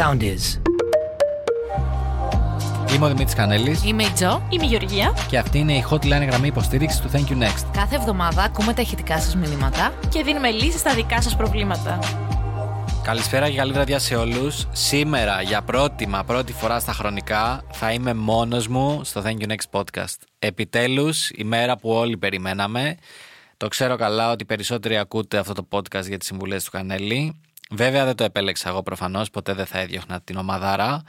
Soundis. Είμαι ο Δημήτρης Κανέλης. Είμαι η Τζο. Είμαι η Γεωργία. Και αυτή είναι η hotline γραμμή υποστήριξης του Thank you Next. Κάθε εβδομάδα ακούμε τα ηχητικά σας μηνύματα και δίνουμε λύσεις στα δικά σας προβλήματα. Καλησπέρα και καλή βραδιά σε όλους. Σήμερα για πρώτη φορά στα χρονικά θα είμαι μόνος μου στο Thank you Next podcast. Επιτέλους, η μέρα που όλοι περιμέναμε. Το ξέρω καλά ότι περισσότεροι ακούτε αυτό το podcast για τις συμβουλές του Κανέλη. Βέβαια δεν το επέλεξα εγώ προφανώς, ποτέ δεν θα έδιωχνα την ομαδάρα.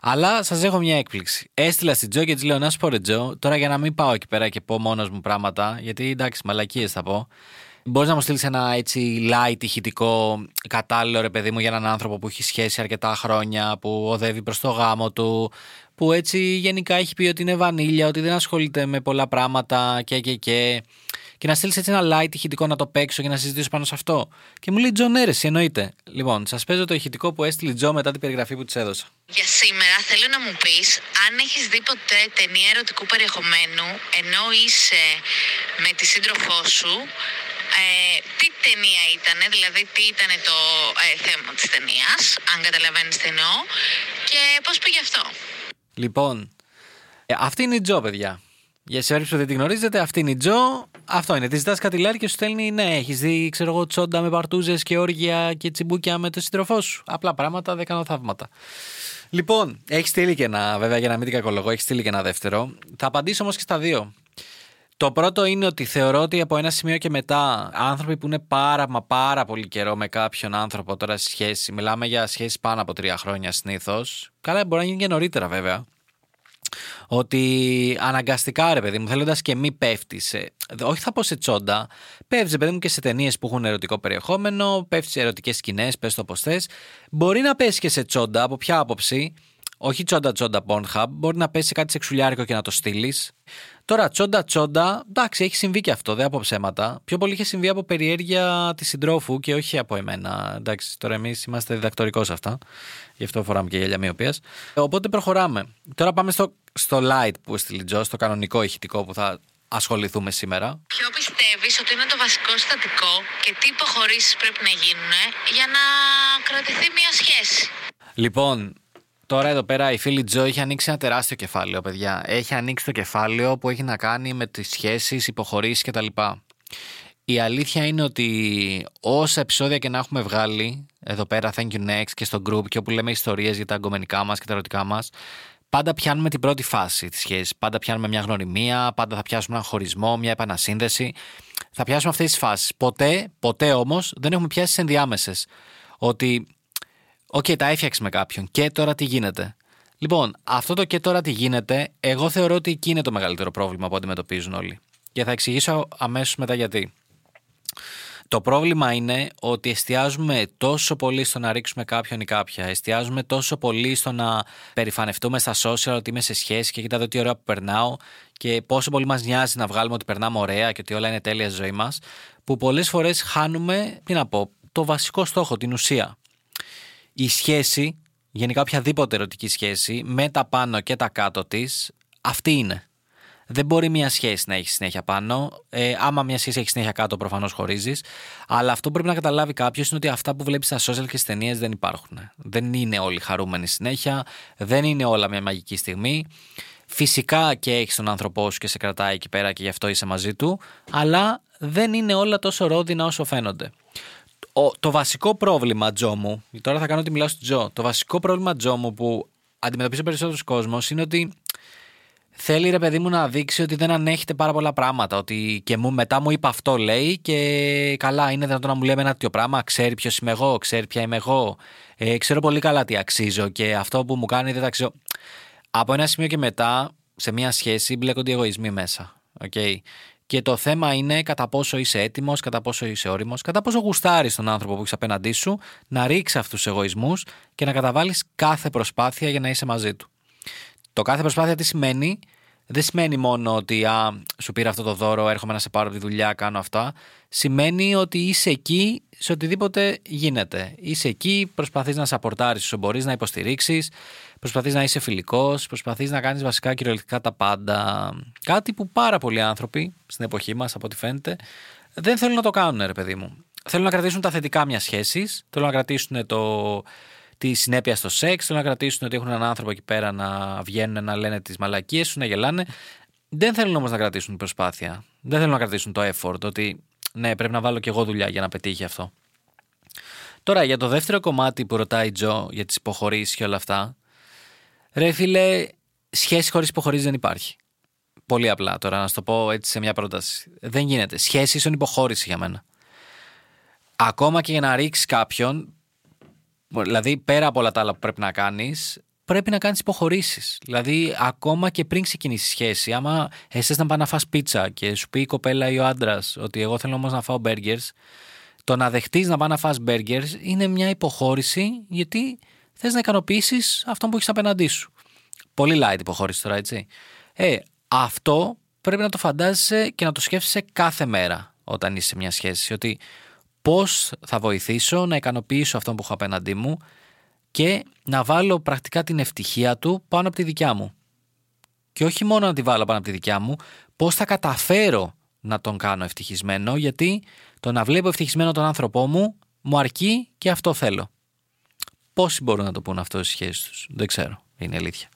Αλλά σας έχω μια έκπληξη. Έστειλα στην Τζο και της λέω: να σου πω, ρε Τζο, τώρα για να μην πάω εκεί πέρα και πω μόνος μου πράγματα, γιατί εντάξει, μαλακίες θα πω. Μπορείς να μου στείλεις ένα έτσι light ηχητικό κατάλληλο, ρε παιδί μου, για έναν άνθρωπο που έχει σχέση αρκετά χρόνια, που οδεύει προς το γάμο του, που έτσι γενικά έχει πει ότι είναι βανίλια, ότι δεν ασχολείται με πολλά πράγματα και να στείλεις έτσι ένα light ηχητικό να το παίξω και να συζητήσω πάνω σε αυτό. Και μου λέει: Τζο, ναι, εννοείται. Λοιπόν, σας παίζω το ηχητικό που έστειλε η Τζο μετά την περιγραφή που της έδωσα. Για σήμερα θέλω να μου πεις αν έχεις δει ποτέ ταινία ερωτικού περιεχομένου ενώ είσαι με τη σύντροφό σου. Τι ταινία ήτανε, δηλαδή τι ήτανε το θέμα της ταινίας, αν καταλαβαίνεις τι εννοώ, και πώς πήγε αυτό. Λοιπόν, αυτή είναι η Τζο, παιδιά. Για σε περίπτωση που δεν την γνωρίζετε, αυτή είναι η Τζο. Αυτό είναι. Τη ζητά κατηλάρι και σου στέλνει: ναι, έχει δει, ξέρω εγώ, τσόντα με παρτούζες και όργια και τσιμπούκια με το σύντροφό σου. Απλά πράγματα, δεν κάνω θαύματα. Λοιπόν, έχει στείλει και ένα, βέβαια, για να μην την κακολογώ, έχει στείλει και ένα δεύτερο. Θα απαντήσω όμως και στα δύο. Το πρώτο είναι ότι θεωρώ ότι από ένα σημείο και μετά, άνθρωποι που είναι πάρα πολύ καιρό με κάποιον άνθρωπο τώρα στη σχέση, μιλάμε για σχέσεις πάνω από 3 χρόνια συνήθως. Καλά, μπορεί να γίνει και νωρίτερα βέβαια. Ότι αναγκαστικά, ρε παιδί μου, θέλοντας και μη πέφτει σε, όχι θα πω σε τσόντα, πέφτει, ρε παιδί μου, και σε ταινίες που έχουν ερωτικό περιεχόμενο, πέφτει σε ερωτικές σκηνές, πες το όπως θες. Μπορεί να πέσει και σε τσόντα, από ποια άποψη, όχι τσόντα Pornhub, μπορεί να πέσει σε κάτι σεξουλιάρικο και να το στείλει. Τώρα τσόντα, εντάξει, έχει συμβεί και αυτό, δεν από ψέματα. Πιο πολύ είχε συμβεί από περιέργεια της συντρόφου και όχι από εμένα. Εντάξει, τώρα εμείς είμαστε διδακτορικοί σε αυτά. Γι' αυτό φοράμε και γέλια μοιοπίας. Οπότε προχωράμε. Τώρα πάμε στο light που έστειλε η Τζο, στο κανονικό ηχητικό που θα ασχοληθούμε σήμερα. Ποιο πιστεύεις ότι είναι το βασικό συστατικό και τι υποχωρήσεις πρέπει να γίνουν για να κρατηθεί μια σχέση. Λοιπόν. Τώρα εδώ πέρα η φίλη Τζο έχει ανοίξει ένα τεράστιο κεφάλαιο, παιδιά. Έχει ανοίξει το κεφάλαιο που έχει να κάνει με τις σχέσεις, υποχωρήσεις κτλ. Η αλήθεια είναι ότι όσα επεισόδια και να έχουμε βγάλει εδώ πέρα, Thank you Next και στο group και όπου λέμε ιστορίες για τα αγκομενικά μας και τα ερωτικά μας, πάντα πιάνουμε την πρώτη φάση της σχέσης. Πάντα πιάνουμε μια γνωριμία, πάντα θα πιάσουμε έναν χωρισμό, μια επανασύνδεση. Θα πιάσουμε αυτές τις φάσεις. Ποτέ όμως δεν έχουμε πιάσει τις ενδιάμεσες. Ότι. Οκ, τα έφτιαξε με κάποιον. Και τώρα τι γίνεται. Λοιπόν, αυτό το και τώρα τι γίνεται, εγώ θεωρώ ότι εκεί είναι το μεγαλύτερο πρόβλημα που αντιμετωπίζουν όλοι. Και θα εξηγήσω αμέσως μετά γιατί. Το πρόβλημα είναι ότι εστιάζουμε τόσο πολύ στο να ρίξουμε κάποιον ή κάποια. Εστιάζουμε τόσο πολύ στο να περηφανευτούμε στα social ότι είμαι σε σχέση και κοίτα εδώ τι ωραία που περνάω. Και πόσο πολύ μας νοιάζει να βγάλουμε ότι περνάμε ωραία και ότι όλα είναι τέλεια στη ζωή μας. Που πολλές φορές χάνουμε, τι να πω, το βασικό στόχο, την ουσία. Η σχέση, γενικά οποιαδήποτε ερωτική σχέση, με τα πάνω και τα κάτω της, αυτή είναι. Δεν μπορεί μια σχέση να έχει συνέχεια πάνω. Άμα μια σχέση έχει συνέχεια κάτω, προφανώς χωρίζεις. Αλλά αυτό που πρέπει να καταλάβει κάποιος είναι ότι αυτά που βλέπεις στα social και στις ταινίες δεν υπάρχουν. Δεν είναι όλοι χαρούμενοι συνέχεια. Δεν είναι όλα μια μαγική στιγμή. Φυσικά και έχεις τον άνθρωπό σου και σε κρατάει εκεί πέρα και γι' αυτό είσαι μαζί του. Αλλά δεν είναι όλα τόσο ρόδινα όσο φαίνονται. Το βασικό πρόβλημα, Τζο μου, τώρα θα κάνω ότι μιλάω στο Τζο. Το βασικό πρόβλημα, Τζο μου, που αντιμετωπίζει ο περισσότερος κόσμος είναι ότι θέλει, ρε παιδί μου, να δείξει ότι δεν ανέχεται πάρα πολλά πράγματα. Ότι και μετά μου είπε αυτό, λέει, και καλά, είναι δυνατόν να μου λέει ένα τέτοιο πράγμα. Ξέρει ποιος είμαι εγώ, ξέρει ποια είμαι εγώ. Ξέρω πολύ καλά τι αξίζω και αυτό που μου κάνει δεν τα αξίζω. Από ένα σημείο και μετά, σε μια σχέση, μπλέκονται οι εγωισμοί μέσα. Okay. Και το θέμα είναι κατά πόσο είσαι έτοιμος, κατά πόσο είσαι όριμος, κατά πόσο γουστάρεις τον άνθρωπο που έχεις απέναντί σου, να ρίξεις αυτούς τους εγωισμούς και να καταβάλεις κάθε προσπάθεια για να είσαι μαζί του. Το κάθε προσπάθεια τι σημαίνει, δεν σημαίνει μόνο ότι σου πήρα αυτό το δώρο, έρχομαι να σε πάρω από τη δουλειά, κάνω αυτά. Σημαίνει ότι είσαι εκεί σε οτιδήποτε γίνεται. Είσαι εκεί, προσπαθείς να σαπορτάρεις όσο μπορείς, να υποστηρίξεις, προσπαθείς να είσαι φιλικός, προσπαθείς να κάνεις βασικά κυριολεκτικά τα πάντα. Κάτι που πάρα πολλοί άνθρωποι στην εποχή μας, από ό,τι φαίνεται, δεν θέλουν να το κάνουν, ρε παιδί μου. Θέλουν να κρατήσουν τα θετικά μιας σχέσης, θέλουν να κρατήσουν τη συνέπεια στο σεξ, θέλουν να κρατήσουν ότι έχουν έναν άνθρωπο εκεί πέρα να βγαίνουν, να λένε τις μαλακίες σου, να γελάνε. Δεν θέλουν όμως να κρατήσουν προσπάθεια. Δεν θέλουν να κρατήσουν το effort, ότι ναι, πρέπει να βάλω κι εγώ δουλειά για να πετύχει αυτό. Τώρα, για το δεύτερο κομμάτι που ρωτάει η Τζο για τις υποχωρήσεις και όλα αυτά. Ρε φίλε, σχέση χωρίς υποχωρήσεις δεν υπάρχει. Πολύ απλά τώρα, να σου το πω έτσι σε μια πρόταση. Δεν γίνεται. Σχέση ίσον υποχώρηση για μένα. Ακόμα και για να ρίξεις κάποιον, δηλαδή πέρα από όλα τα άλλα που πρέπει να κάνεις, πρέπει να κάνεις υποχωρήσεις. Δηλαδή, ακόμα και πριν ξεκινήσει η σχέση, άμα εσείς να πας να φας πίτσα και σου πει η κοπέλα ή ο άντρας ότι εγώ θέλω όμως να φάω μπέργκερς, το να δεχτείς να πας να φας μπέργκερς είναι μια υποχώρηση, γιατί θες να ικανοποιήσεις αυτόν που έχεις απέναντί σου. Πολύ light υποχώρηση τώρα, έτσι. Αυτό πρέπει να το φαντάζεσαι και να το σκέφτεσαι κάθε μέρα όταν είσαι σε μια σχέση. Ότι πώς θα βοηθήσω να ικανοποιήσω αυτόν που έχω απέναντί μου και να βάλω πρακτικά την ευτυχία του πάνω από τη δικιά μου. Και όχι μόνο να τη βάλω πάνω από τη δικιά μου, πώς θα καταφέρω να τον κάνω ευτυχισμένο, γιατί το να βλέπω ευτυχισμένο τον άνθρωπό μου μου αρκεί και αυτό θέλω. Πόσοι μπορούν να το πούν αυτό στις σχέσεις τους, δεν ξέρω, είναι αλήθεια.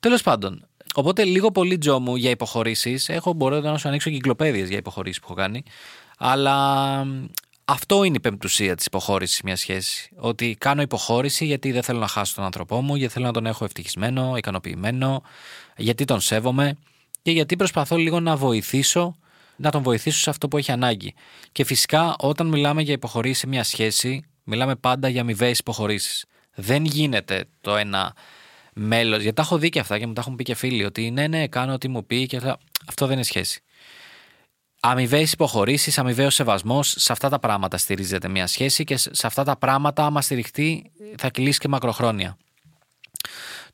Τέλος πάντων. Οπότε, λίγο πολύ Τζο μου για υποχωρήσεις. Μπορώ να σου ανοίξω κυκλοπαίδειες για υποχωρήσεις που έχω κάνει. Αλλά αυτό είναι η πεμπτουσία της υποχώρησης μια σχέση. Ότι κάνω υποχώρηση γιατί δεν θέλω να χάσω τον άνθρωπό μου, γιατί θέλω να τον έχω ευτυχισμένο, ικανοποιημένο, γιατί τον σέβομαι και γιατί προσπαθώ λίγο να τον βοηθήσω σε αυτό που έχει ανάγκη. Και φυσικά, όταν μιλάμε για υποχωρήσεις σε μια σχέση, μιλάμε πάντα για αμοιβαίες υποχωρήσεις. Δεν γίνεται το ένα μέλος, γιατί τα έχω δει και αυτά και μου τα έχουν πει και φίλοι, ότι ναι, κάνω ό,τι μου πει και αυτά. Αυτό δεν είναι σχέση. Αμοιβαίες υποχωρήσεις, αμοιβαίος σεβασμός, σε αυτά τα πράγματα στηρίζεται μια σχέση και σε αυτά τα πράγματα, άμα στηριχτεί, θα κυλήσει και μακροχρόνια.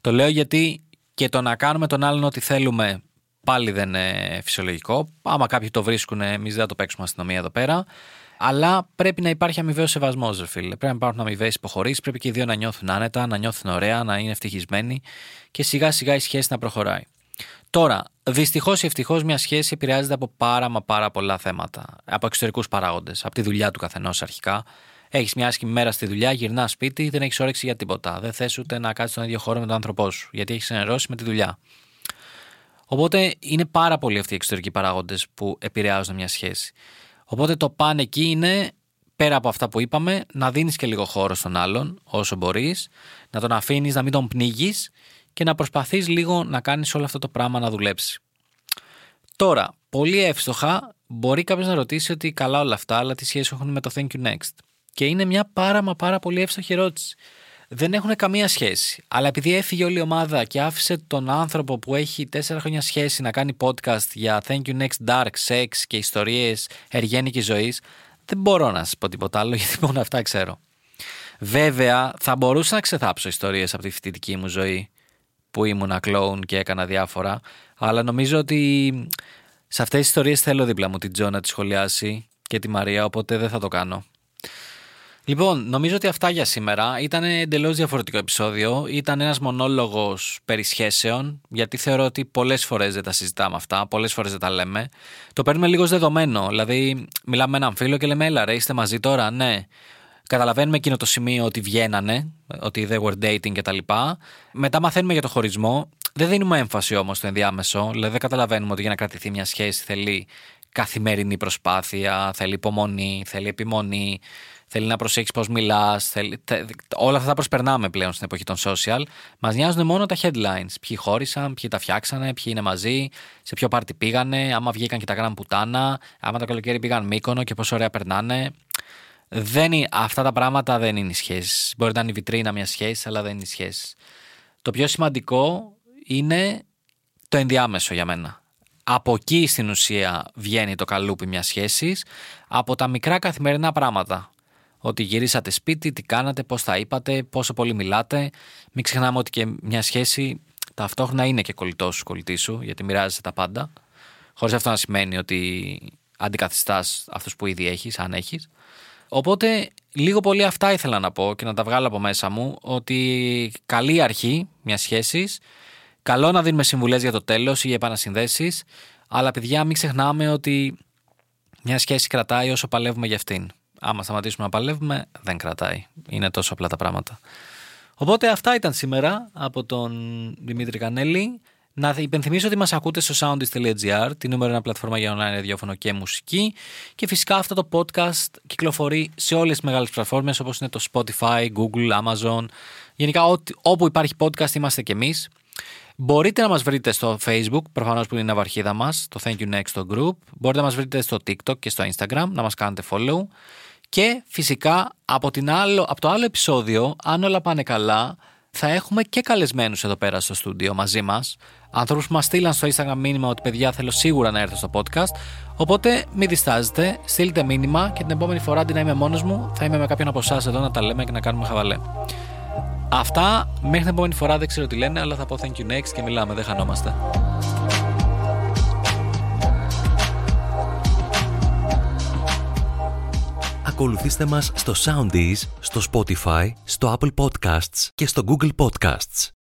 Το λέω γιατί και το να κάνουμε τον άλλον ό,τι θέλουμε πάλι δεν είναι φυσιολογικό. Άμα κάποιοι το βρίσκουν, εμείς δεν το παίξουμε αστυνομία εδώ πέρα. Αλλά πρέπει να υπάρχει αμοιβαίος σεβασμός, ρε φίλε. Πρέπει να υπάρχουν αμοιβαίες υποχωρήσεις. Πρέπει και οι δύο να νιώθουν άνετα, να νιώθουν ωραία, να είναι ευτυχισμένοι και σιγά σιγά η σχέση να προχωράει. Τώρα, δυστυχώς ή ευτυχώς, μια σχέση επηρεάζεται από πάρα πολλά θέματα. Από εξωτερικούς παράγοντες. Από τη δουλειά του καθενός αρχικά. Έχεις μια άσχημη μέρα στη δουλειά, γυρνάς σπίτι, δεν έχεις όρεξη για τίποτα. Δεν θες ούτε να κάτσεις στον ίδιο χώρο με τον άνθρωπό σου, γιατί έχεις ενερώσει με τη δουλειά. Οπότε είναι πάρα πολλοί αυτοί οι εξωτερικοί παράγοντες που επηρεάζουν μια σχέση. Οπότε το πάνε εκεί είναι, πέρα από αυτά που είπαμε, να δίνεις και λίγο χώρο στον άλλον όσο μπορείς, να τον αφήνεις, να μην τον πνίγεις και να προσπαθείς λίγο να κάνεις όλο αυτό το πράγμα να δουλέψει. Τώρα, πολύ εύστοχα μπορεί κάποιος να ρωτήσει ότι καλά όλα αυτά, αλλά τι σχέση έχουν με το Thank you Next. Και είναι μια πάρα πολύ εύστοχη ερώτηση. Δεν έχουν καμία σχέση, αλλά επειδή έφυγε όλη η ομάδα και άφησε τον άνθρωπο που έχει 4 χρόνια σχέση να κάνει podcast για Thank you Next, dark, sex και ιστορίες εργένικης ζωής, δεν μπορώ να σας πω τίποτα άλλο, γιατί μόνο αυτά ξέρω. Βέβαια, θα μπορούσα να ξεθάψω ιστορίες από τη φοιτητική μου ζωή που ήμουνα κλόουν και έκανα διάφορα, αλλά νομίζω ότι σε αυτές τις ιστορίες θέλω δίπλα μου την Τζο να τη σχολιάσει και τη Μαρία, οπότε δεν θα το κάνω. Λοιπόν, νομίζω ότι αυτά για σήμερα. Ήταν εντελώς διαφορετικό επεισόδιο. Ήταν ένας μονόλογος περί σχέσεων, γιατί θεωρώ ότι πολλές φορές δεν τα συζητάμε αυτά, πολλές φορές δεν τα λέμε. Το παίρνουμε λίγο ως δεδομένο. Δηλαδή, μιλάμε με έναν φίλο και λέμε, έλα ρε, είστε μαζί τώρα, ναι. Καταλαβαίνουμε εκείνο το σημείο ότι βγαίνανε, ότι they were dating κτλ. Μετά μαθαίνουμε για το χωρισμό. Δεν δίνουμε έμφαση όμως στο ενδιάμεσο. Δηλαδή, δεν καταλαβαίνουμε ότι για να κρατηθεί μια σχέση θέλει καθημερινή προσπάθεια, θέλει υπομονή, θέλει επιμονή. Θέλει να προσέχεις πώς μιλάς. Όλα αυτά τα προσπερνάμε πλέον στην εποχή των social. Μας νοιάζουν μόνο τα headlines. Ποιοι χώρισαν, ποιοι τα φτιάξανε, ποιοι είναι μαζί, σε ποιο πάρτι πήγανε, άμα βγήκαν και τα κάναν πουτάνα, άμα το καλοκαίρι πήγαν Μύκονο και πόσο ωραία περνάνε. Αυτά τα πράγματα δεν είναι οι σχέσεις. Μπορεί να είναι η βιτρίνα μια σχέση, αλλά δεν είναι οι σχέσεις. Το πιο σημαντικό είναι το ενδιάμεσο για μένα. Από εκεί στην ουσία βγαίνει το καλούπι μια σχέση, από τα μικρά καθημερινά πράγματα. Ότι γυρίσατε σπίτι, τι κάνατε, πώς τα είπατε, πόσο πολύ μιλάτε. Μην ξεχνάμε ότι και μια σχέση ταυτόχρονα είναι και κολλητός σου, κολλητή σου, γιατί μοιράζεσαι τα πάντα. Χωρίς αυτό να σημαίνει ότι αντικαθιστάς αυτούς που ήδη έχεις, αν έχεις. Οπότε, λίγο πολύ αυτά ήθελα να πω και να τα βγάλω από μέσα μου, ότι καλή αρχή μια σχέση. Καλό να δίνουμε συμβουλές για το τέλος ή για επανασυνδέσεις. Αλλά, παιδιά, μην ξεχνάμε ότι μια σχέση κρατάει όσο παλεύουμε για αυτήν. Άμα σταματήσουμε να παλεύουμε, δεν κρατάει. Είναι τόσο απλά τα πράγματα. Οπότε αυτά ήταν σήμερα από τον Δημήτρη Κανέλη. Να υπενθυμίσω ότι μας ακούτε στο soundis.gr, την νούμερο 1 πλατφόρμα για online ραδιόφωνο και μουσική. Και φυσικά αυτό το podcast κυκλοφορεί σε όλες τις μεγάλες πλατφόρμες, όπως είναι το Spotify, Google, Amazon. Γενικά όπου υπάρχει podcast είμαστε και εμείς. Μπορείτε να μας βρείτε στο Facebook, προφανώς που είναι η ναυαρχίδα μας, το Thank you Next, το group. Μπορείτε να μας βρείτε στο TikTok και στο Instagram, να μας κάνετε follow. Και φυσικά από το άλλο επεισόδιο, αν όλα πάνε καλά, θα έχουμε και καλεσμένους εδώ πέρα στο στούντιο μαζί μας. Ανθρώπους που μας στείλαν στο Instagram μήνυμα ότι παιδιά θέλω σίγουρα να έρθω στο podcast. Οπότε μην διστάζετε, στείλτε μήνυμα και την επόμενη φορά αντί να είμαι μόνος μου, θα είμαι με κάποιον από εσάς εδώ να τα λέμε και να κάνουμε χαβαλέ. Αυτά, μέχρι την επόμενη φορά δεν ξέρω τι λένε, αλλά θα πω thank you next και μιλάμε, δεν χανόμαστε. Ακολουθήστε μας στο Soundees, στο Spotify, στο Apple Podcasts και στο Google Podcasts.